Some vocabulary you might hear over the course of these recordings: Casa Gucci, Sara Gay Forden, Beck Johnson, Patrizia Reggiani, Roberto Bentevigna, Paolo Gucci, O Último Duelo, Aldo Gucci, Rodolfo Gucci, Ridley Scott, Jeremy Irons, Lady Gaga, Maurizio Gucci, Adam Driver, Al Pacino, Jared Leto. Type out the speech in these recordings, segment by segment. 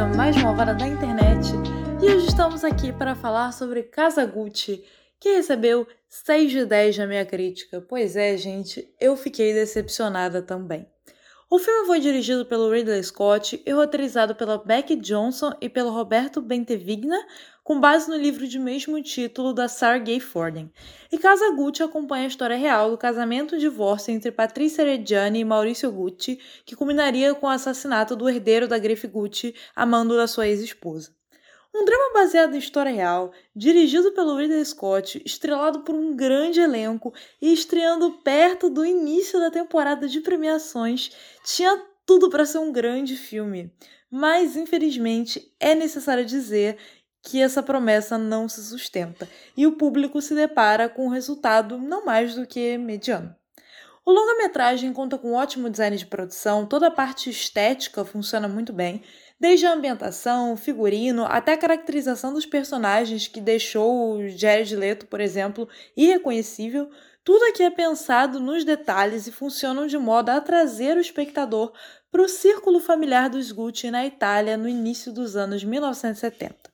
desta mais uma hora da internet e hoje estamos aqui para falar sobre Casa Gucci, que recebeu 6 de 10 na minha crítica. Pois é, gente, eu fiquei decepcionada também. O filme foi dirigido pelo Ridley Scott e roteirizado pela Beck Johnson e pelo Roberto Bentevigna, com base no livro de mesmo título da Sara Gay Forden. E Casa Gucci acompanha a história real do casamento e divórcio entre Patrizia Reggiani e Maurizio Gucci, que culminaria com o assassinato do herdeiro da grife Gucci, a mando da sua ex-esposa. Um drama baseado em história real, dirigido pelo Ridley Scott, estrelado por um grande elenco e estreando perto do início da temporada de premiações, tinha tudo para ser um grande filme. Mas, infelizmente, é necessário dizer que essa promessa não se sustenta e o público se depara com um resultado não mais do que mediano. O longa-metragem conta com um ótimo design de produção, toda a parte estética funciona muito bem, desde a ambientação, figurino, até a caracterização dos personagens, que deixou o Jared Leto, por exemplo, irreconhecível. Tudo aqui é pensado nos detalhes e funciona de modo a trazer o espectador para o círculo familiar dos Gucci na Itália no início dos anos 1970.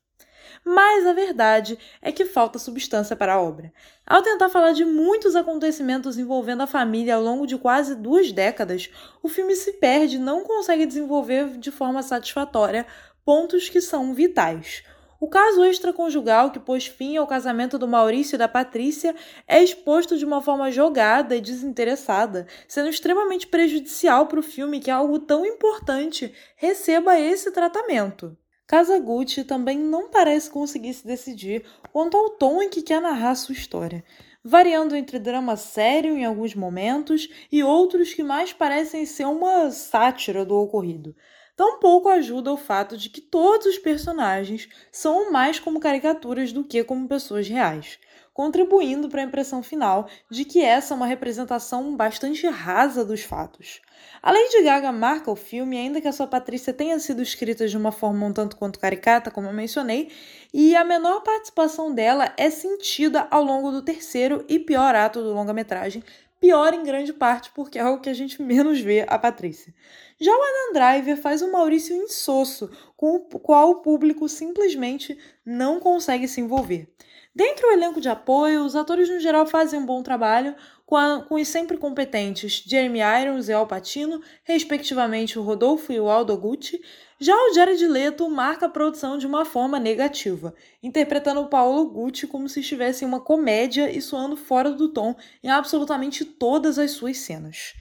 Mas a verdade é que falta substância para a obra. Ao tentar falar de muitos acontecimentos envolvendo a família ao longo de quase 2 décadas, o filme se perde e não consegue desenvolver de forma satisfatória pontos que são vitais. O caso extraconjugal que pôs fim ao casamento do Maurício e da Patrícia é exposto de uma forma jogada e desinteressada, sendo extremamente prejudicial para o filme que algo tão importante receba esse tratamento. Casa Gucci também não parece conseguir se decidir quanto ao tom em que quer narrar sua história, variando entre drama sério em alguns momentos e outros que mais parecem ser uma sátira do ocorrido. Tampouco ajuda o fato de que todos os personagens são mais como caricaturas do que como pessoas reais, contribuindo para a impressão final de que essa é uma representação bastante rasa dos fatos. A Lady Gaga marca o filme, ainda que a sua Patrícia tenha sido escrita de uma forma um tanto quanto caricata, como eu mencionei, e a menor participação dela é sentida ao longo do terceiro e pior ato do longa-metragem, pior em grande parte porque é algo que a gente menos vê a Patrícia. Já o Adam Driver faz um Maurício insosso, com o qual o público simplesmente não consegue se envolver. Dentre o elenco de apoio, os atores no geral fazem um bom trabalho, com os sempre competentes Jeremy Irons e Al Pacino, respectivamente o Rodolfo e o Aldo Gucci. Já o Jared Leto marca a produção de uma forma negativa, interpretando o Paolo Gucci como se estivesse em uma comédia e soando fora do tom em absolutamente todas as suas cenas.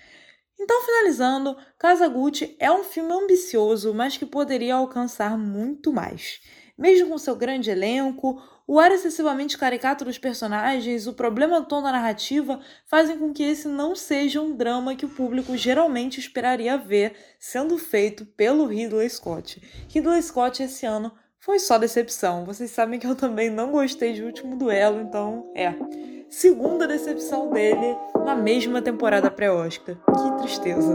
Então, finalizando, Casa Gucci é um filme ambicioso, mas que poderia alcançar muito mais. Mesmo com seu grande elenco, o ar excessivamente caricato dos personagens, o problema do tom da narrativa fazem com que esse não seja um drama que o público geralmente esperaria ver sendo feito pelo Ridley Scott. Ridley Scott esse ano foi só decepção. Vocês sabem que eu também não gostei de O Último Duelo, então segunda decepção dele na mesma temporada pré-Oscar. Que tristeza.